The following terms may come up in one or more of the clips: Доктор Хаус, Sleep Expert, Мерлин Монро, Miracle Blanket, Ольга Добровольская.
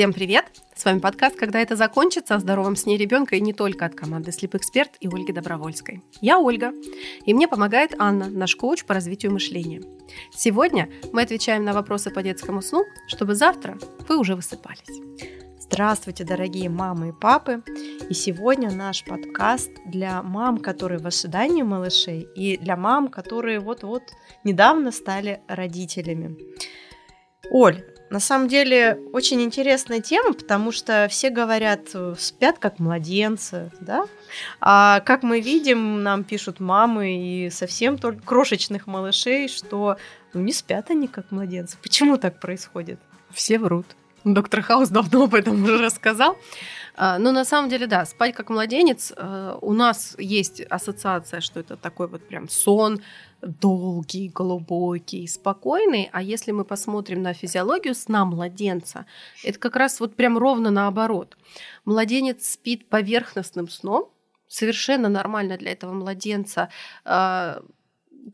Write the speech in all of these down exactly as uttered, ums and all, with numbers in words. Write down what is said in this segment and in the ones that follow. Всем привет! С вами подкаст «Когда это закончится» о здоровом сне ребенка и не только от команды Sleep Expert и Ольги Добровольской. Я Ольга, и мне помогает Анна, наш коуч по развитию мышления. Сегодня мы отвечаем на вопросы по детскому сну, чтобы завтра вы уже высыпались. Здравствуйте, дорогие мамы и папы! И сегодня наш подкаст для мам, которые в ожидании малышей, и для мам, которые вот-вот недавно стали родителями. Оль, на самом деле очень интересная тема, потому что все говорят, спят как младенцы, да? А как мы видим, нам пишут мамы и совсем только крошечных малышей, что ну, не спят они как младенцы. Почему так происходит? Все врут. Доктор Хаус давно об этом уже рассказал. Но на самом деле, да, спать как младенец, у нас есть ассоциация, что это такой вот прям сон долгий, глубокий, спокойный. А если мы посмотрим на физиологию сна младенца, это как раз вот прям ровно наоборот. Младенец спит поверхностным сном, совершенно нормально для этого младенца,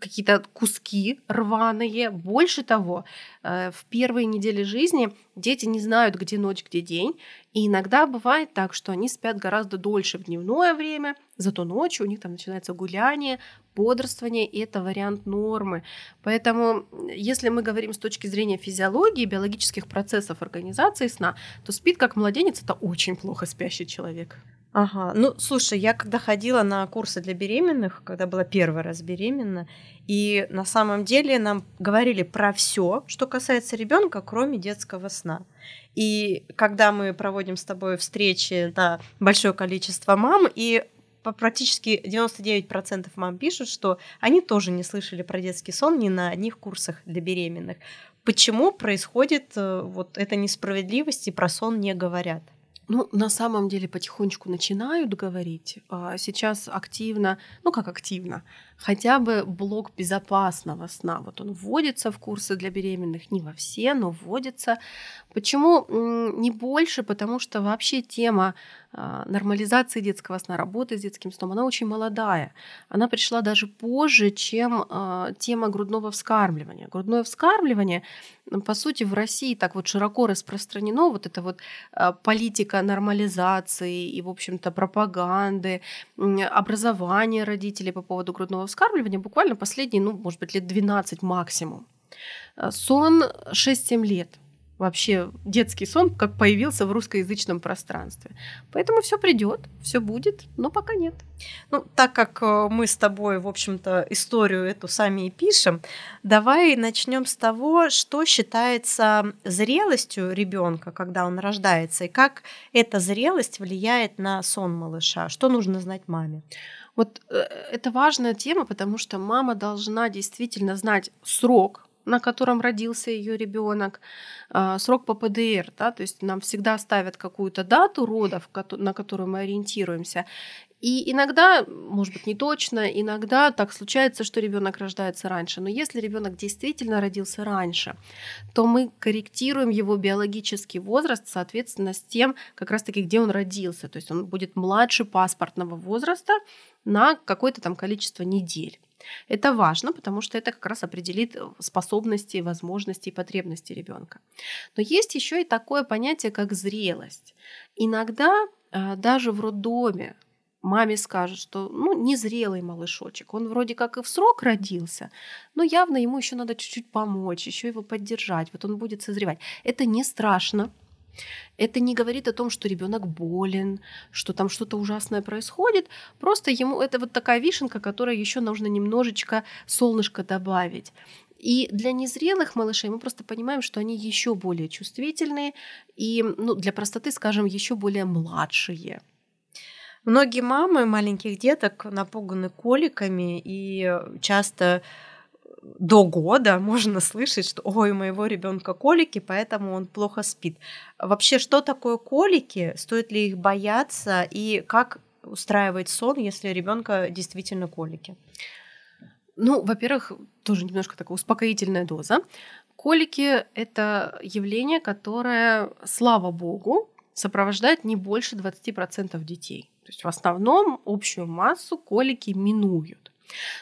какие-то куски рваные. Больше того, в первые недели жизни дети не знают, где ночь, где день. И иногда бывает так, что они спят гораздо дольше в дневное время, зато ночью у них там начинается гуляние, бодрствование, и это вариант нормы. Поэтому, если мы говорим с точки зрения физиологии, биологических процессов организации сна, то спит как младенец – это очень плохо спящий человек. Ага, ну, слушай, я когда ходила на курсы для беременных, когда была первый раз беременна, и на самом деле нам говорили про все, что касается ребенка, кроме детского сна. И когда мы проводим с тобой встречи на большое количество мам, и практически девяносто девять процентов мам пишут, что они тоже не слышали про детский сон ни на одних курсах для беременных. Почему происходит вот эта несправедливость и про сон не говорят? Ну, на самом деле потихонечку начинают говорить. Сейчас активно, ну как активно, хотя бы блок безопасного сна. Вот он вводится в курсы для беременных, не во все, но вводится. Почему не больше? Потому что вообще тема нормализации детского сна, работы с детским сном, она очень молодая. Она пришла даже позже, чем тема грудного вскармливания. Грудное вскармливание, по сути, в России так вот широко распространено. Вот эта вот политика нормализации и, в общем-то, пропаганды, образования родителей по поводу грудного вскармливания буквально последние, ну, может быть, лет двенадцать максимум. Сон шесть-семь лет. Вообще детский сон, как появился в русскоязычном пространстве. Поэтому все придет, все будет, но пока нет. Ну, так как мы с тобой, в общем-то, историю эту сами и пишем, давай начнем с того, что считается зрелостью ребенка, когда он рождается, и как эта зрелость влияет на сон малыша. Что нужно знать маме? Вот это важная тема, потому что мама должна действительно знать срок, на котором родился ее ребенок, срок по ПДР, да, то есть нам всегда ставят какую-то дату родов, на которую мы ориентируемся. И иногда, может быть, не точно, иногда так случается, что ребенок рождается раньше. Но если ребенок действительно родился раньше, то мы корректируем его биологический возраст, соответственно, с тем, как раз-таки, где он родился. То есть он будет младше паспортного возраста на какое-то там количество недель. Это важно, потому что это как раз определит способности, возможности и потребности ребенка. Но есть еще и такое понятие, как зрелость. Иногда даже в роддоме маме скажут, что ну, незрелый малышочек, он вроде как и в срок родился, но явно ему еще надо чуть-чуть помочь, еще его поддержать, вот он будет созревать. Это не страшно. Это не говорит о том, что ребенок болен, что там что-то ужасное происходит. Просто ему это вот такая вишенка, которой еще нужно немножечко солнышко добавить. И для незрелых малышей мы просто понимаем, что они еще более чувствительные и, ну, для простоты, скажем, еще более младшие. Многие мамы маленьких деток напуганы коликами и часто до года можно слышать, что «Ой, у моего ребенка колики, поэтому он плохо спит». Вообще, что такое колики? Стоит ли их бояться? И как устраивать сон, если у ребенка действительно колики? Ну, во-первых, тоже немножко такая успокоительная доза. Колики – это явление, которое, слава богу, сопровождает не больше двадцать процентов детей. То есть в основном общую массу колики минуют.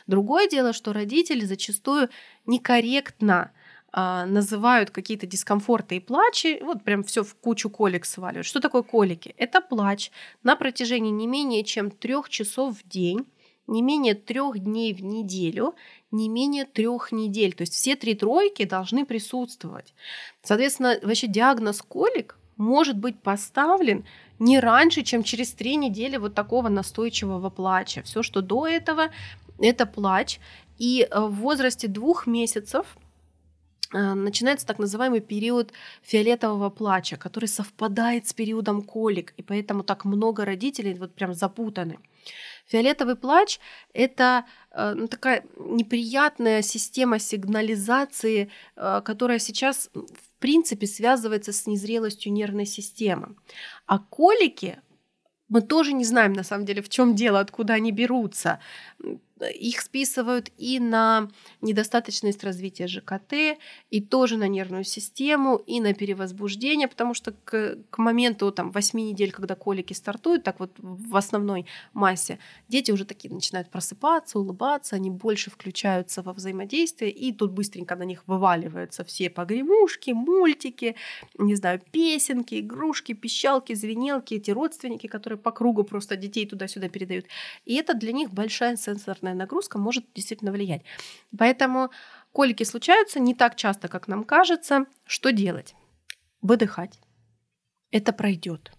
Другое дело, что родители зачастую некорректно а, называют какие-то дискомфорты и плачи, вот прям все в кучу колик сваливают. Что такое колики? Это плач на протяжении не менее чем трех часов в день, не менее трех дней в неделю, не менее трех недель. То есть все три тройки должны присутствовать. Соответственно, вообще диагноз колик может быть поставлен не раньше, чем через три недели вот такого настойчивого плача. Все, что до этого, это плач. И в возрасте двух месяцев начинается так называемый период фиолетового плача, который совпадает с периодом колик, и поэтому так много родителей вот прям запутаны. Фиолетовый плач – это ну, такая неприятная система сигнализации, которая сейчас в принципе связывается с незрелостью нервной системы. А колики мы тоже не знаем на самом деле, в чем дело, откуда они берутся. Их списывают и на недостаточность развития ЖКТ, и тоже на нервную систему, и на перевозбуждение, потому что к, к моменту там, восемь недель, когда колики стартуют, так вот в основной массе, дети уже такие начинают просыпаться, улыбаться, они больше включаются во взаимодействие, и тут быстренько на них вываливаются все погремушки, мультики, не знаю, песенки, игрушки, пищалки, звенелки, эти родственники, которые по кругу просто детей туда-сюда передают. И это для них большая сенсорная нагрузка может действительно влиять. Поэтому колики случаются не так часто, как нам кажется. Что делать? Выдыхать. Это пройдет.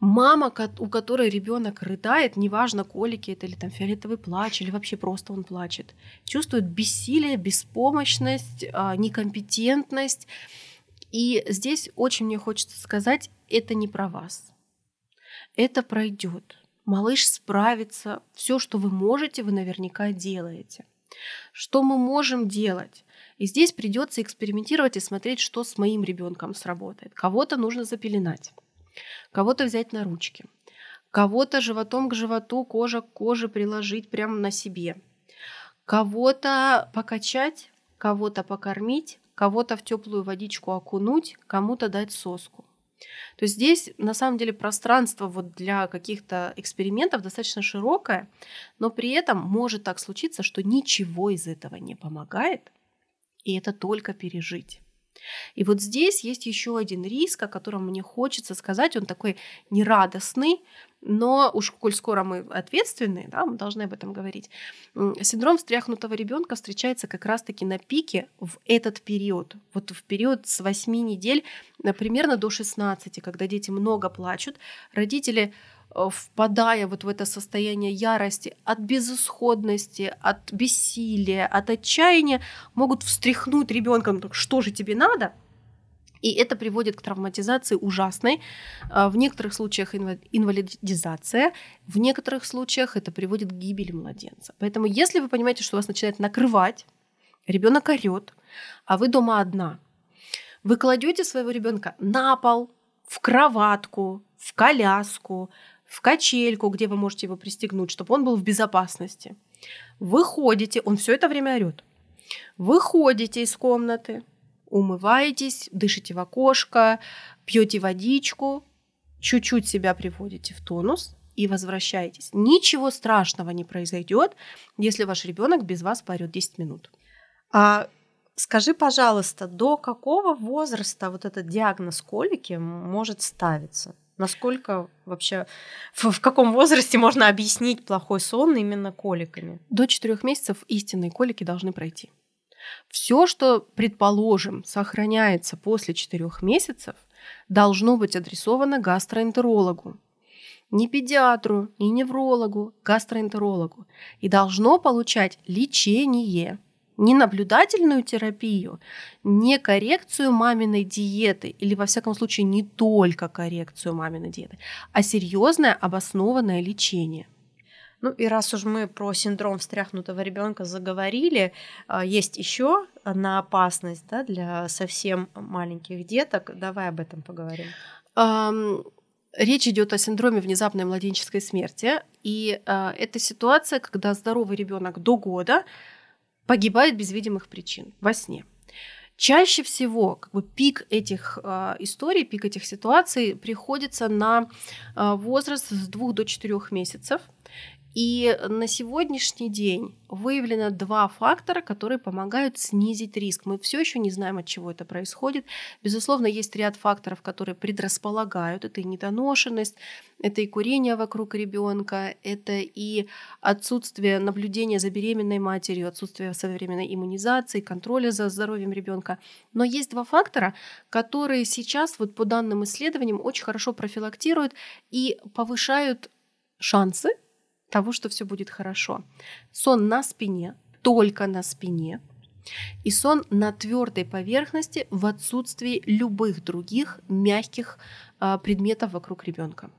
Мама, у которой ребенок рыдает, неважно, колики это или там фиолетовый плач, или вообще просто он плачет, чувствует бессилие, беспомощность, некомпетентность. И здесь очень мне хочется сказать, это не про вас. Это пройдет. Малыш справится. Все, что вы можете, вы наверняка делаете. Что мы можем делать? И здесь придется экспериментировать и смотреть, что с моим ребенком сработает. Кого-то нужно запеленать, кого-то взять на ручки, кого-то животом к животу, кожа к коже приложить прямо на себе, кого-то покачать, кого-то покормить, кого-то в теплую водичку окунуть, кому-то дать соску. То есть здесь на самом деле пространство вот для каких-то экспериментов достаточно широкое, но при этом может так случиться, что ничего из этого не помогает, и это только пережить. И вот здесь есть еще один риск, о котором мне хочется сказать, он такой нерадостный, но уж коль скоро мы ответственны, да, мы должны об этом говорить. Синдром встряхнутого ребенка встречается как раз-таки на пике в этот период, вот в период с восемь недель примерно до шестнадцати, когда дети много плачут, родители, впадая вот в это состояние ярости, от безысходности, от бессилия, от отчаяния, могут встряхнуть ребенка, что же тебе надо? И это приводит к травматизации ужасной. В некоторых случаях инвалидизация, в некоторых случаях это приводит к гибели младенца. Поэтому если вы понимаете, что вас начинает накрывать, ребенок орет, а вы дома одна, вы кладете своего ребенка на пол, в кроватку, в коляску, в качельку, где вы можете его пристегнуть, чтобы он был в безопасности. Выходите, он все это время орет. Выходите из комнаты, умываетесь, дышите в окошко, пьете водичку, чуть-чуть себя приводите в тонус и возвращаетесь. Ничего страшного не произойдет, если ваш ребенок без вас поорет десять минут. А скажи, пожалуйста, до какого возраста вот этот диагноз колики может ставиться? Насколько вообще, в, в каком возрасте можно объяснить плохой сон именно коликами? До четырёх месяцев истинные колики должны пройти. Все, что, предположим, сохраняется после четырёх месяцев, должно быть адресовано гастроэнтерологу. Не педиатру, не неврологу, гастроэнтерологу. И должно получать лечение. Не наблюдательную терапию, не коррекцию маминой диеты, или, во всяком случае, не только коррекцию маминой диеты, а серьезное обоснованное лечение. Ну и раз уж мы про синдром встряхнутого ребенка заговорили, есть еще одна опасность, да, для совсем маленьких деток. Давай об этом поговорим. Речь идет о синдроме внезапной младенческой смерти. И это ситуация, когда здоровый ребенок до года погибает без видимых причин во сне. Чаще всего как бы, пик этих э, историй, пик этих ситуаций приходится на э, возраст с двух до четырёх месяцев. И на сегодняшний день выявлено два фактора, которые помогают снизить риск. Мы все еще не знаем, от чего это происходит. Безусловно, есть ряд факторов, которые предрасполагают. Это и недоношенность, это и курение вокруг ребенка, это и отсутствие наблюдения за беременной матерью, отсутствие современной иммунизации, контроля за здоровьем ребенка. Но есть два фактора, которые сейчас, вот по данным исследованиям, очень хорошо профилактируют и повышают шансы того, что все будет хорошо. Сон на спине, только на спине, и сон на твердой поверхности в отсутствии любых других мягких а, предметов вокруг ребенка.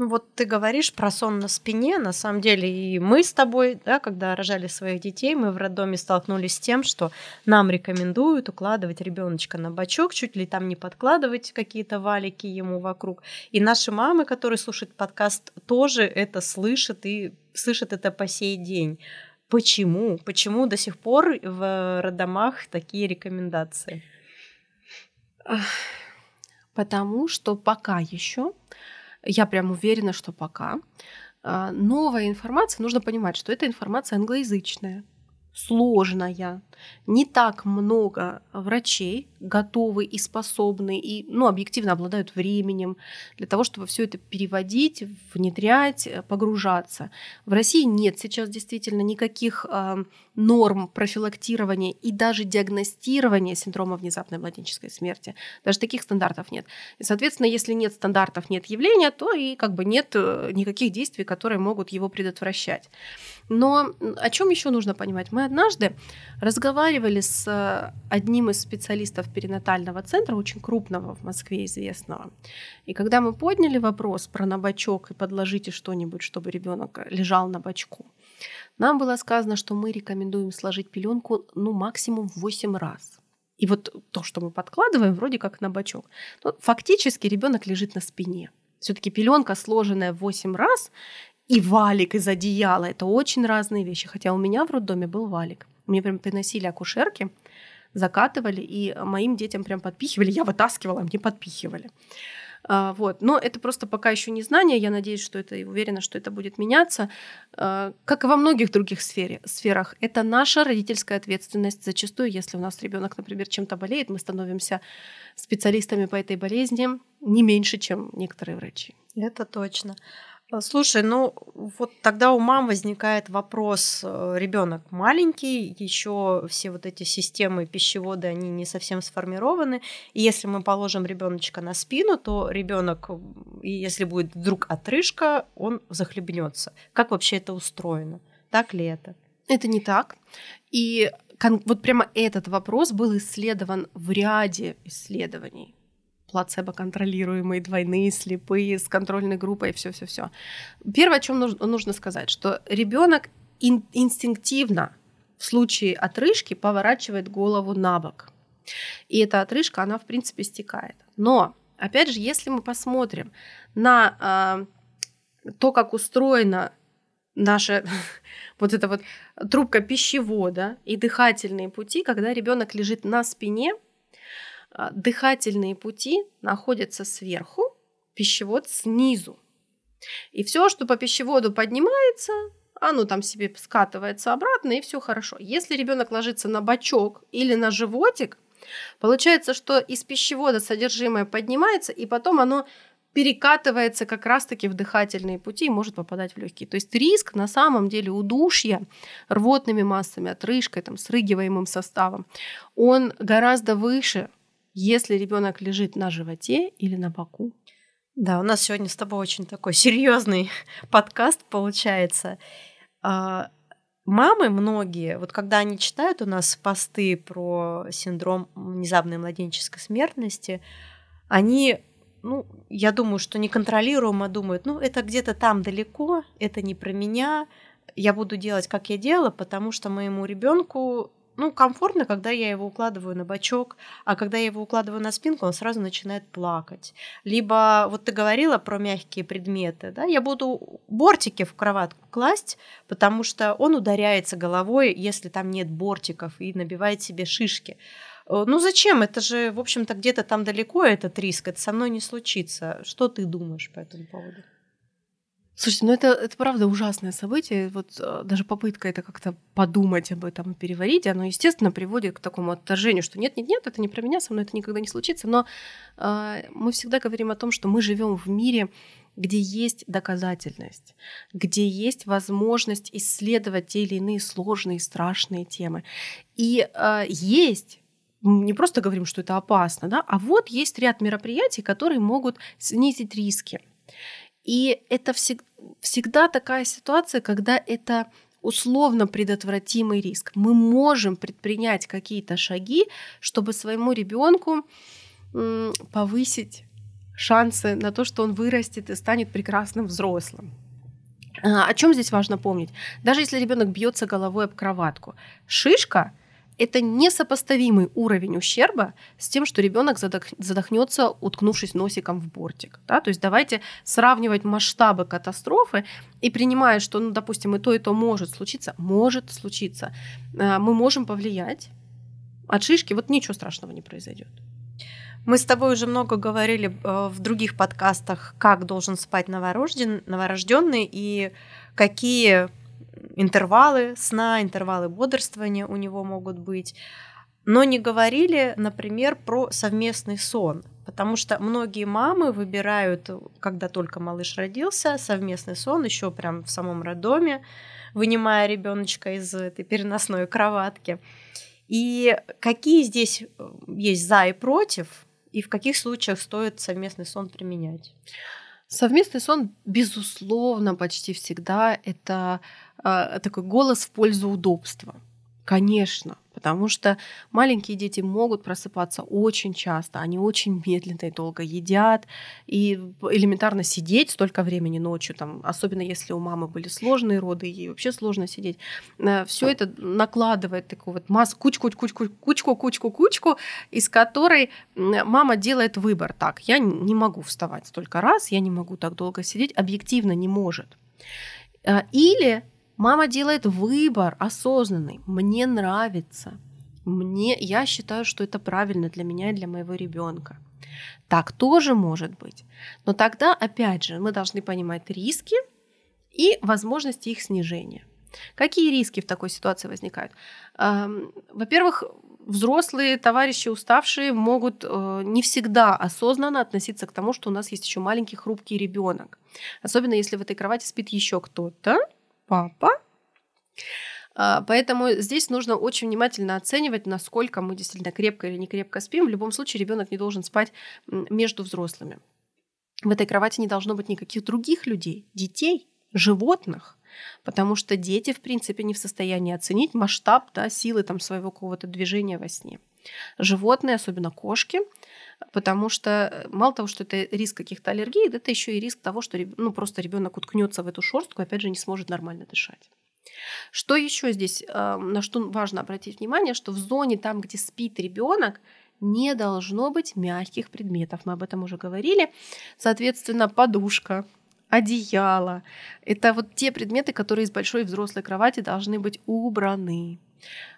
Ну вот ты говоришь про сон на спине, на самом деле и мы с тобой, да, когда рожали своих детей, мы в роддоме столкнулись с тем, что нам рекомендуют укладывать ребеночка на бочок, чуть ли там не подкладывать какие-то валики ему вокруг. И наши мамы, которые слушают подкаст, тоже это слышат и слышат это по сей день. Почему? Почему до сих пор в роддомах такие рекомендации? Потому что пока еще... Я прям уверена, что пока. Новая информация, нужно понимать, что это информация англоязычная, сложная. Не так много врачей готовы и способны, и, ну, объективно обладают временем для того, чтобы все это переводить, внедрять, погружаться. В России нет сейчас действительно никаких э, норм профилактирования и даже диагностирования синдрома внезапной младенческой смерти. Даже таких стандартов нет. И, соответственно, если нет стандартов, нет явления, то и как бы нет никаких действий, которые могут его предотвращать. Но о чем еще нужно понимать? Мы однажды разговаривали с одним из специалистов перинатального центра, очень крупного в Москве известного. И когда мы подняли вопрос про на бочок и подложите что-нибудь, чтобы ребенок лежал на бочку, нам было сказано, что мы рекомендуем сложить пеленку ну, максимум в восемь раз. И вот то, что мы подкладываем, вроде как на бочок. Но фактически ребенок лежит на спине. Все-таки пеленка, сложенная в восемь раз, и валик из одеяла. Это очень разные вещи. Хотя у меня в роддоме был валик. Мне прям приносили акушерки, закатывали, и моим детям прям подпихивали. Я вытаскивала, а мне подпихивали. А, вот. Но это просто пока еще не знание. Я надеюсь, что это и уверена, что это будет меняться. А, как и во многих других сфере, сферах, это наша родительская ответственность. Зачастую, если у нас ребенок, например, чем-то болеет, мы становимся специалистами по этой болезни не меньше, чем некоторые врачи. Это точно. Слушай, ну вот тогда у мам возникает вопрос: ребенок маленький, еще все вот эти системы пищевода они не совсем сформированы. И если мы положим ребеночка на спину, то ребенок, если будет вдруг отрыжка, он захлебнется. Как вообще это устроено? Так ли это? Это не так. И вот прямо этот вопрос был исследован в ряде исследований. Плацебо-контролируемые, двойные, слепые, с контрольной группой, все-все-все. Первое, о чем нужно сказать, что ребенок ин- инстинктивно в случае отрыжки поворачивает голову на бок. И эта отрыжка, она, в принципе, стекает. Но, опять же, если мы посмотрим на э, то, как устроена наша вот эта вот трубка пищевода и дыхательные пути, когда ребенок лежит на спине, дыхательные пути находятся сверху, пищевод снизу. И все, что по пищеводу поднимается, оно там себе скатывается обратно, и все хорошо. Если ребенок ложится на бочок или на животик, получается, что из пищевода содержимое поднимается, и потом оно перекатывается как раз-таки в дыхательные пути и может попадать в легкие. То есть риск на самом деле удушья рвотными массами, отрыжкой, там, срыгиваемым составом, он гораздо выше, если ребенок лежит на животе или на боку. Да, у нас сегодня с тобой очень такой серьезный подкаст получается. Мамы многие, вот когда они читают у нас посты про синдром внезапной младенческой смертности, они... Ну, я думаю, что неконтролируемо думают, ну, это где-то там далеко, это не про меня, я буду делать, как я делала, потому что моему ребенку, ну, комфортно, когда я его укладываю на бочок, а когда я его укладываю на спинку, он сразу начинает плакать. Либо, вот ты говорила про мягкие предметы, да, я буду бортики в кроватку класть, потому что он ударяется головой, если там нет бортиков, и набивает себе шишки. Ну зачем? Это же, в общем-то, где-то там далеко этот риск, это со мной не случится. Что ты думаешь по этому поводу? Слушайте, ну это, это правда ужасное событие. Вот даже попытка это как-то подумать об этом и переварить, оно, естественно, приводит к такому отторжению, что нет-нет-нет, это не про меня, со мной это никогда не случится. Но э, мы всегда говорим о том, что мы живем в мире, где есть доказательность, где есть возможность исследовать те или иные сложные, страшные темы. И э, есть... Мы не просто говорим, что это опасно, да, а вот есть ряд мероприятий, которые могут снизить риски. И это всег- всегда такая ситуация, когда это условно предотвратимый риск. Мы можем предпринять какие-то шаги, чтобы своему ребенку м- повысить шансы на то, что он вырастет и станет прекрасным взрослым. А, о чем здесь важно помнить? Даже если ребенок бьется головой об кроватку, шишка — это несопоставимый уровень ущерба с тем, что ребенок задохнется, уткнувшись носиком в бортик. Да? То есть давайте сравнивать масштабы катастрофы и принимая, что, ну, допустим, и то, и то может случиться, может случиться, мы можем повлиять. От шишки вот ничего страшного не произойдет. Мы с тобой уже много говорили в других подкастах, как должен спать новорожден, новорожденный и какие... интервалы сна, интервалы бодрствования у него могут быть, но не говорили, например, про совместный сон, потому что многие мамы выбирают, когда только малыш родился, совместный сон еще прям в самом роддоме, вынимая ребеночка из этой переносной кроватки. И какие здесь есть за и против, и в каких случаях стоит совместный сон применять? Совместный сон, безусловно, почти всегда это э, такой голос в пользу удобства. Конечно, потому что маленькие дети могут просыпаться очень часто, они очень медленно и долго едят, и элементарно сидеть столько времени ночью, там, особенно если у мамы были сложные роды, ей вообще сложно сидеть. Э, все это накладывает такую вот массу, кучку-кучку-кучку-кучку-кучку, из которой мама делает выбор. Так, я не могу вставать столько раз, я не могу так долго сидеть, объективно не может. Э, или... Мама делает выбор осознанный. Мне нравится. Мне, я считаю, что это правильно для меня и для моего ребенка. Так тоже может быть. Но тогда, опять же, мы должны понимать риски и возможности их снижения. Какие риски в такой ситуации возникают? Во-первых, взрослые товарищи, уставшие, могут не всегда осознанно относиться к тому, что у нас есть еще маленький хрупкий ребенок. Особенно если в этой кровати спит еще кто-то. Папа. Поэтому здесь нужно очень внимательно оценивать, насколько мы действительно крепко или не крепко спим. В любом случае ребенок не должен спать между взрослыми. В этой кровати не должно быть никаких других людей, детей, животных, потому что дети, в принципе, не в состоянии оценить масштаб, да, силы там, своего какого-то движения во сне. Животные, особенно кошки, потому что мало того, что это риск каких-то аллергий, это еще и риск того, что ну, просто ребенок уткнется в эту шерстку и опять же не сможет нормально дышать. Что еще здесь, на что важно обратить внимание, что в зоне, там, где спит ребенок, не должно быть мягких предметов. Мы об этом уже говорили. Соответственно, подушка, одеяло – это вот те предметы, которые из большой взрослой кровати должны быть убраны.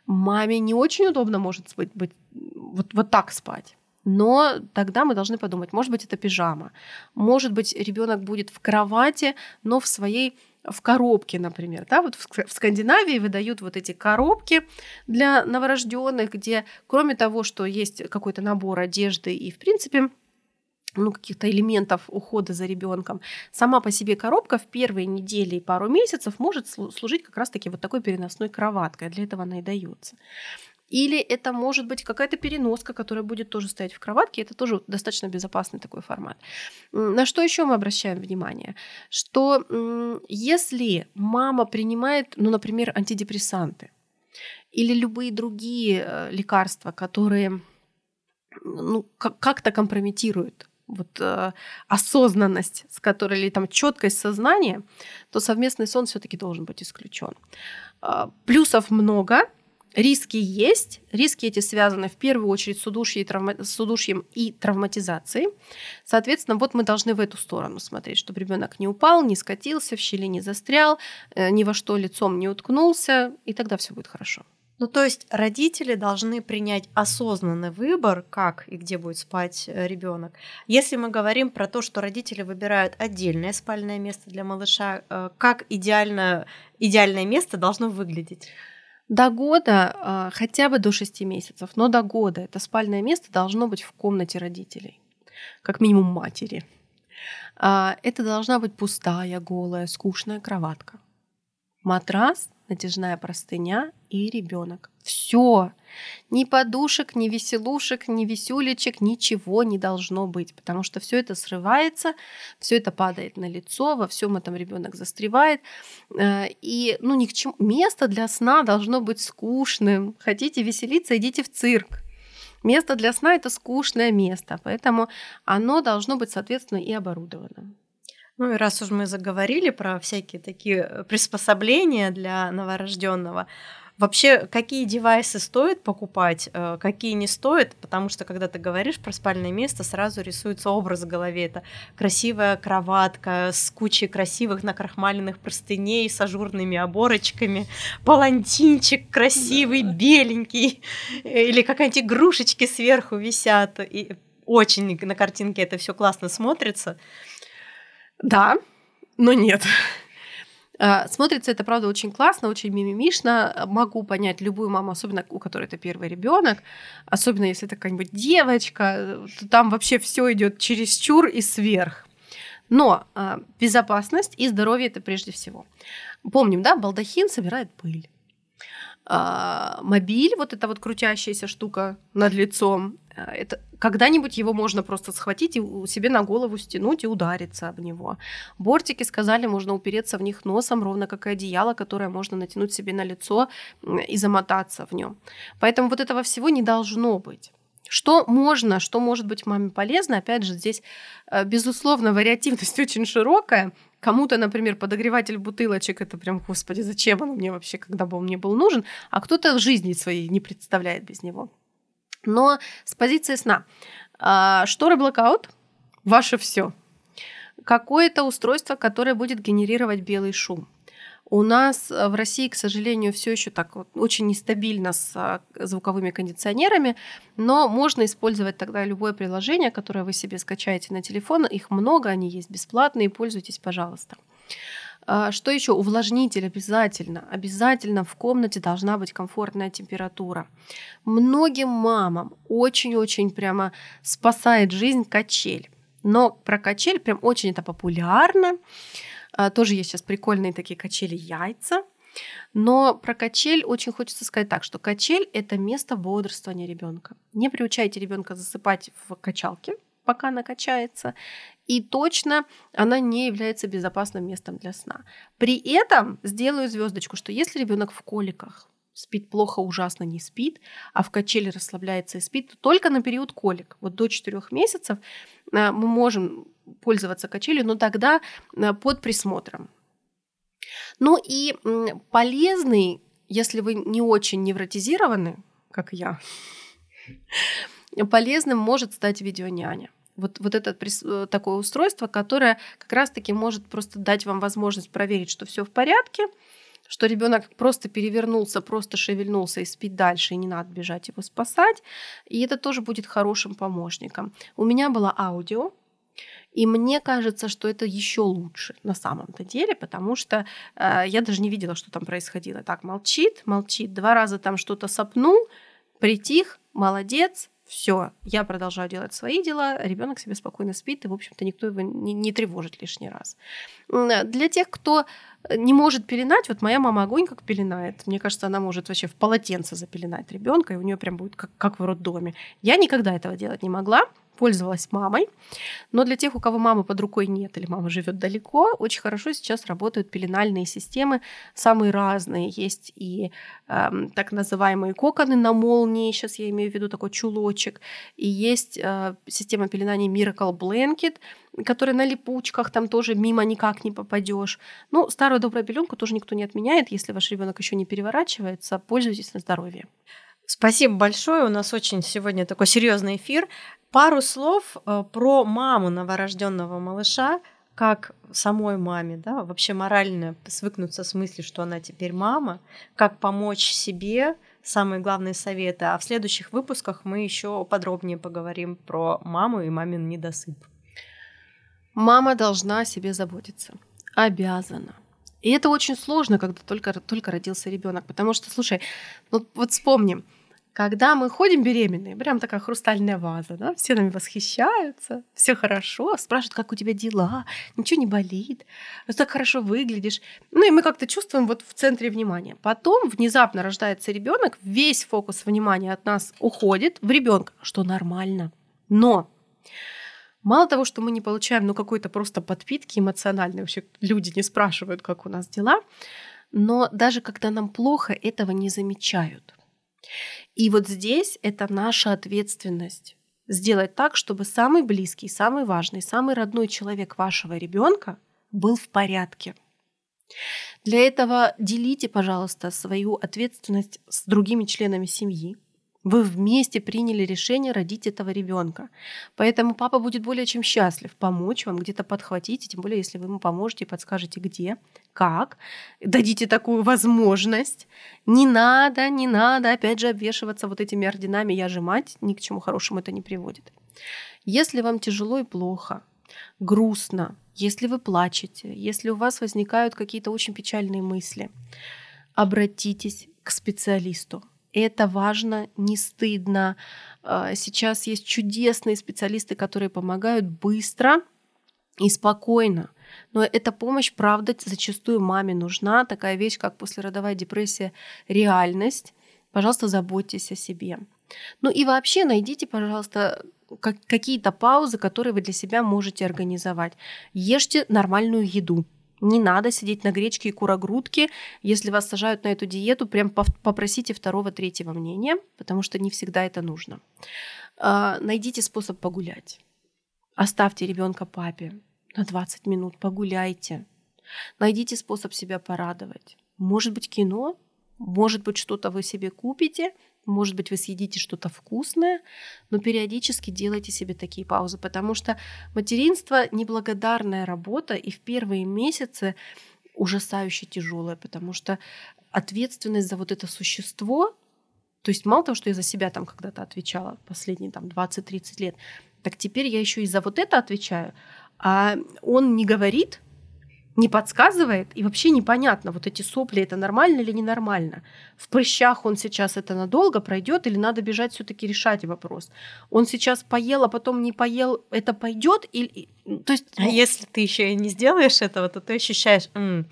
Маме не очень удобно может быть, быть вот, вот так спать. Но тогда мы должны подумать, может быть, это пижама. Может быть, ребенок будет в кровати, но в своей, в коробке, например. Да? Вот в Скандинавии выдают вот эти коробки для новорожденных, где кроме того, что есть какой-то набор одежды и, в принципе, ну, каких-то элементов ухода за ребенком, сама по себе коробка в первые недели и пару месяцев может служить как раз-таки вот такой переносной кроваткой. Для этого она и дается. Или это может быть какая-то переноска, которая будет тоже стоять в кроватке. Это тоже достаточно безопасный такой формат. На что еще мы обращаем внимание? Что если мама принимает, ну, например, антидепрессанты или любые другие лекарства, которые ну, как-то компрометируют вот, осознанность, с которой, или там, четкость сознания, то совместный сон все-таки должен быть исключен. Плюсов много. Риски есть. Риски эти связаны в первую очередь с удушьем и, травма... с удушьем и травматизацией. Соответственно, вот мы должны в эту сторону смотреть, чтобы ребенок не упал, не скатился, в щели не застрял, ни во что лицом не уткнулся, и тогда все будет хорошо. Ну, то есть родители должны принять осознанный выбор, как и где будет спать ребенок. Если мы говорим про то, что родители выбирают отдельное спальное место для малыша, как идеально, идеальное место должно выглядеть? До года, хотя бы до шести месяцев, но до года это спальное место должно быть в комнате родителей, как минимум матери. Это должна быть пустая, голая, скучная кроватка. Матрас, натяжная простыня и ребенок. Все. Ни подушек, ни веселушек, ни весюлечек, ничего не должно быть, потому что все это срывается, все это падает на лицо, во всем этом ребенок застревает. И ну, ни к чему. Место для сна должно быть скучным. Хотите веселиться, идите в цирк. Место для сна – это скучное место, поэтому оно должно быть, соответственно, и оборудовано. Ну и раз уж мы заговорили про всякие такие приспособления для новорожденного, вообще какие девайсы стоит покупать, какие не стоит, потому что когда ты говоришь про спальное место, сразу рисуется образ в голове. Это красивая кроватка с кучей красивых накрахмаленных простыней, с ажурными оборочками, палантинчик красивый, да, беленький, или какие-нибудь игрушечки сверху висят. И очень на картинке это все классно смотрится. Да, но нет. Смотрится это, правда, очень классно, очень мимимишно. Могу понять любую маму, особенно у которой это первый ребенок, особенно если это какая-нибудь девочка, то там вообще все идет чересчур и сверх. Но безопасность и здоровье – это прежде всего. Помним, да, балдахин собирает пыль. Мобиль, вот эта вот крутящаяся штука над лицом, это когда-нибудь его можно просто схватить и себе на голову стянуть и удариться об него. Бортики, сказали, можно упереться в них носом, ровно как и одеяло, которое можно натянуть себе на лицо и замотаться в нем. Поэтому вот этого всего не должно быть. Что можно, что может быть маме полезно, опять же, здесь, безусловно, вариативность очень широкая. Кому-то, например, подогреватель бутылочек, это прям, господи, зачем он мне вообще, когда бы он мне был нужен, а кто-то в жизни своей не представляет без него. Но с позиции сна. Шторы-блокаут – ваше все. Какое-то устройство, которое будет генерировать белый шум. У нас в России, к сожалению, все еще так вот очень нестабильно с звуковыми кондиционерами, но можно использовать тогда любое приложение, которое вы себе скачаете на телефон. Их много, они есть бесплатные, пользуйтесь, пожалуйста. Что еще? Увлажнитель обязательно. Обязательно в комнате должна быть комфортная температура. Многим мамам очень-очень прямо спасает жизнь качель. Но про качель прям очень это популярно. Тоже есть сейчас прикольные такие качели-яйца. Но про качель очень хочется сказать так, что качель – это место бодрствования ребенка. Не приучайте ребенка засыпать в качалке, пока она качается. И точно она не является безопасным местом для сна. При этом сделаю звездочку, что если ребенок в коликах спит плохо, ужасно не спит, а в качели расслабляется и спит, то только на период колик. Вот до четырёх месяцев мы можем пользоваться качелью, но тогда под присмотром. Ну и полезный, если вы не очень невротизированы, как я, полезным может стать видеоняня. Вот, вот это такое устройство, которое как раз-таки может просто дать вам возможность проверить, что все в порядке, что ребенок просто перевернулся, просто шевельнулся и спит дальше, и не надо бежать его спасать. И это тоже будет хорошим помощником. У меня было аудио, и мне кажется, что это еще лучше на самом-то деле, потому что э, я даже не видела, что там происходило. Так, молчит, молчит, два раза там что-то сопнул, притих, молодец, все, я продолжаю делать свои дела, ребенок себе спокойно спит, и, в общем-то, никто его не, не тревожит лишний раз. Для тех, кто не может пеленать, вот моя мама огонь как пеленает, мне кажется, она может вообще в полотенце запеленать ребенка, и у нее прям будет как, как в роддоме. Я никогда этого делать не могла, пользовалась мамой, но для тех, у кого мамы под рукой нет или мама живет далеко, очень хорошо сейчас работают пеленальные системы, самые разные. Есть и э, так называемые коконы на молнии, сейчас я имею в виду такой чулочек, и есть э, система пеленания Miracle Blanket, которая на липучках, там тоже мимо никак не попадешь. Ну, старую добрую пеленку тоже никто не отменяет, если ваш ребенок еще не переворачивается, пользуйтесь на здоровье. Спасибо большое, у нас очень сегодня такой серьезный эфир. Пару слов про маму новорожденного малыша, как самой маме, да, вообще морально свыкнуться с мыслью, что она теперь мама, как помочь себе самые главные советы, а в следующих выпусках мы еще подробнее поговорим про маму и мамин недосып. Мама должна о себе заботиться. Обязана. И это очень сложно, когда только, только родился ребенок, потому что, слушай, ну, вот вспомним, когда мы ходим беременные, прям такая хрустальная ваза, да, все нами восхищаются, все хорошо, спрашивают, как у тебя дела, ничего не болит, ты так хорошо выглядишь. Ну и мы как-то чувствуем вот в центре внимания. Потом внезапно рождается ребенок, весь фокус внимания от нас уходит в ребенка, что нормально. Но мало того, что мы не получаем ну, какой-то просто подпитки эмоциональной, вообще люди не спрашивают, как у нас дела, но даже когда нам плохо, этого не замечают. И вот здесь это наша ответственность сделать так, чтобы самый близкий, самый важный, самый родной человек вашего ребенка был в порядке. Для этого делите, пожалуйста, свою ответственность с другими членами семьи. Вы вместе приняли решение родить этого ребенка. Поэтому папа будет более чем счастлив помочь вам, где-то подхватить, и тем более, если вы ему поможете и подскажете, где, как, дадите такую возможность. Не надо, не надо, опять же, обвешиваться вот этими орденами «я же мать», ни к чему хорошему это не приводит. Если вам тяжело и плохо, грустно, если вы плачете, если у вас возникают какие-то очень печальные мысли, обратитесь к специалисту. Это важно, не стыдно. Сейчас есть чудесные специалисты, которые помогают быстро и спокойно. Но эта помощь, правда, зачастую маме нужна. Такая вещь, как послеродовая депрессия, реальность. Пожалуйста, заботьтесь о себе. Ну и вообще найдите, пожалуйста, какие-то паузы, которые вы для себя можете организовать. Ешьте нормальную еду. Не надо сидеть на гречке и курогрудке. Если вас сажают на эту диету, прям попросите второго, третьего мнения, потому что не всегда это нужно. Найдите способ погулять. Оставьте ребенка папе на двадцать минут, погуляйте. Найдите способ себя порадовать. Может быть, кино, может быть, что-то вы себе купите, может быть, вы съедите что-то вкусное, но периодически делайте себе такие паузы, потому что материнство – неблагодарная работа, и в первые месяцы ужасающе тяжелая, потому что ответственность за вот это существо, то есть мало того, что я за себя там когда-то отвечала последние там, двадцать-тридцать лет, так теперь я еще и за вот это отвечаю, а он не говорит, не подсказывает, и вообще непонятно, вот эти сопли, это нормально или ненормально. В прыщах он сейчас это надолго пройдет или надо бежать все-таки решать вопрос. Он сейчас поел, а потом не поел, это пойдет или... То есть, а если ты еще и не сделаешь этого, то ты ощущаешь, м-м,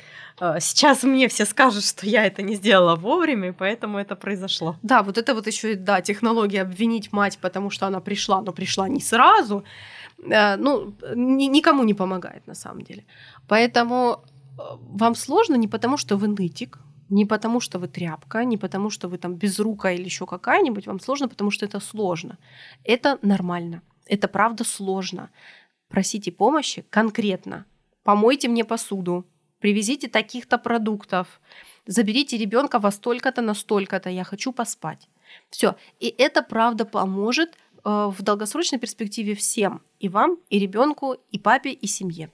сейчас мне все скажут, что я это не сделала вовремя, и поэтому это произошло. Да, вот это вот еще и да, технология обвинить мать, потому что она пришла, но пришла не сразу, ну, никому не помогает на самом деле. Поэтому вам сложно не потому, что вы нытик, не потому, что вы тряпка, не потому, что вы там безрука или еще какая-нибудь. Вам сложно, потому что это сложно. Это нормально. Это правда сложно. Просите помощи конкретно. Помойте мне посуду, привезите таких-то продуктов, заберите ребенка во столько-то, на столько-то, я хочу поспать. Все. И это правда поможет в долгосрочной перспективе всем. И вам, и ребенку, и папе, и семье.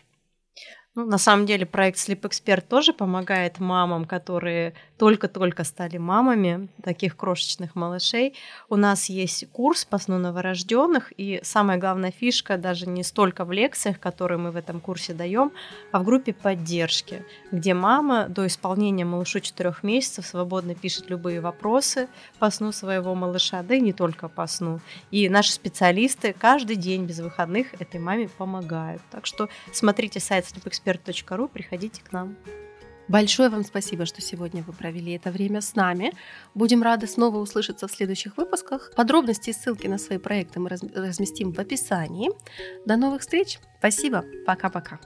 Ну, на самом деле проект Sleep Expert тоже помогает мамам, которые только-только стали мамами таких крошечных малышей. У нас есть курс по сну новорожденных, и самая главная фишка даже не столько в лекциях, которые мы в этом курсе даем, а в группе поддержки, где мама до исполнения малышу четырёх месяцев свободно пишет любые вопросы по сну своего малыша, да и не только по сну. И наши специалисты каждый день без выходных этой маме помогают. Так что смотрите сайт Sleep Expert, sleep expert точка ru, приходите к нам. Большое вам спасибо, что сегодня вы провели это время с нами. Будем рады снова услышаться в следующих выпусках. Подробности и ссылки на свои проекты мы разместим в описании. До новых встреч. Спасибо. Пока-пока.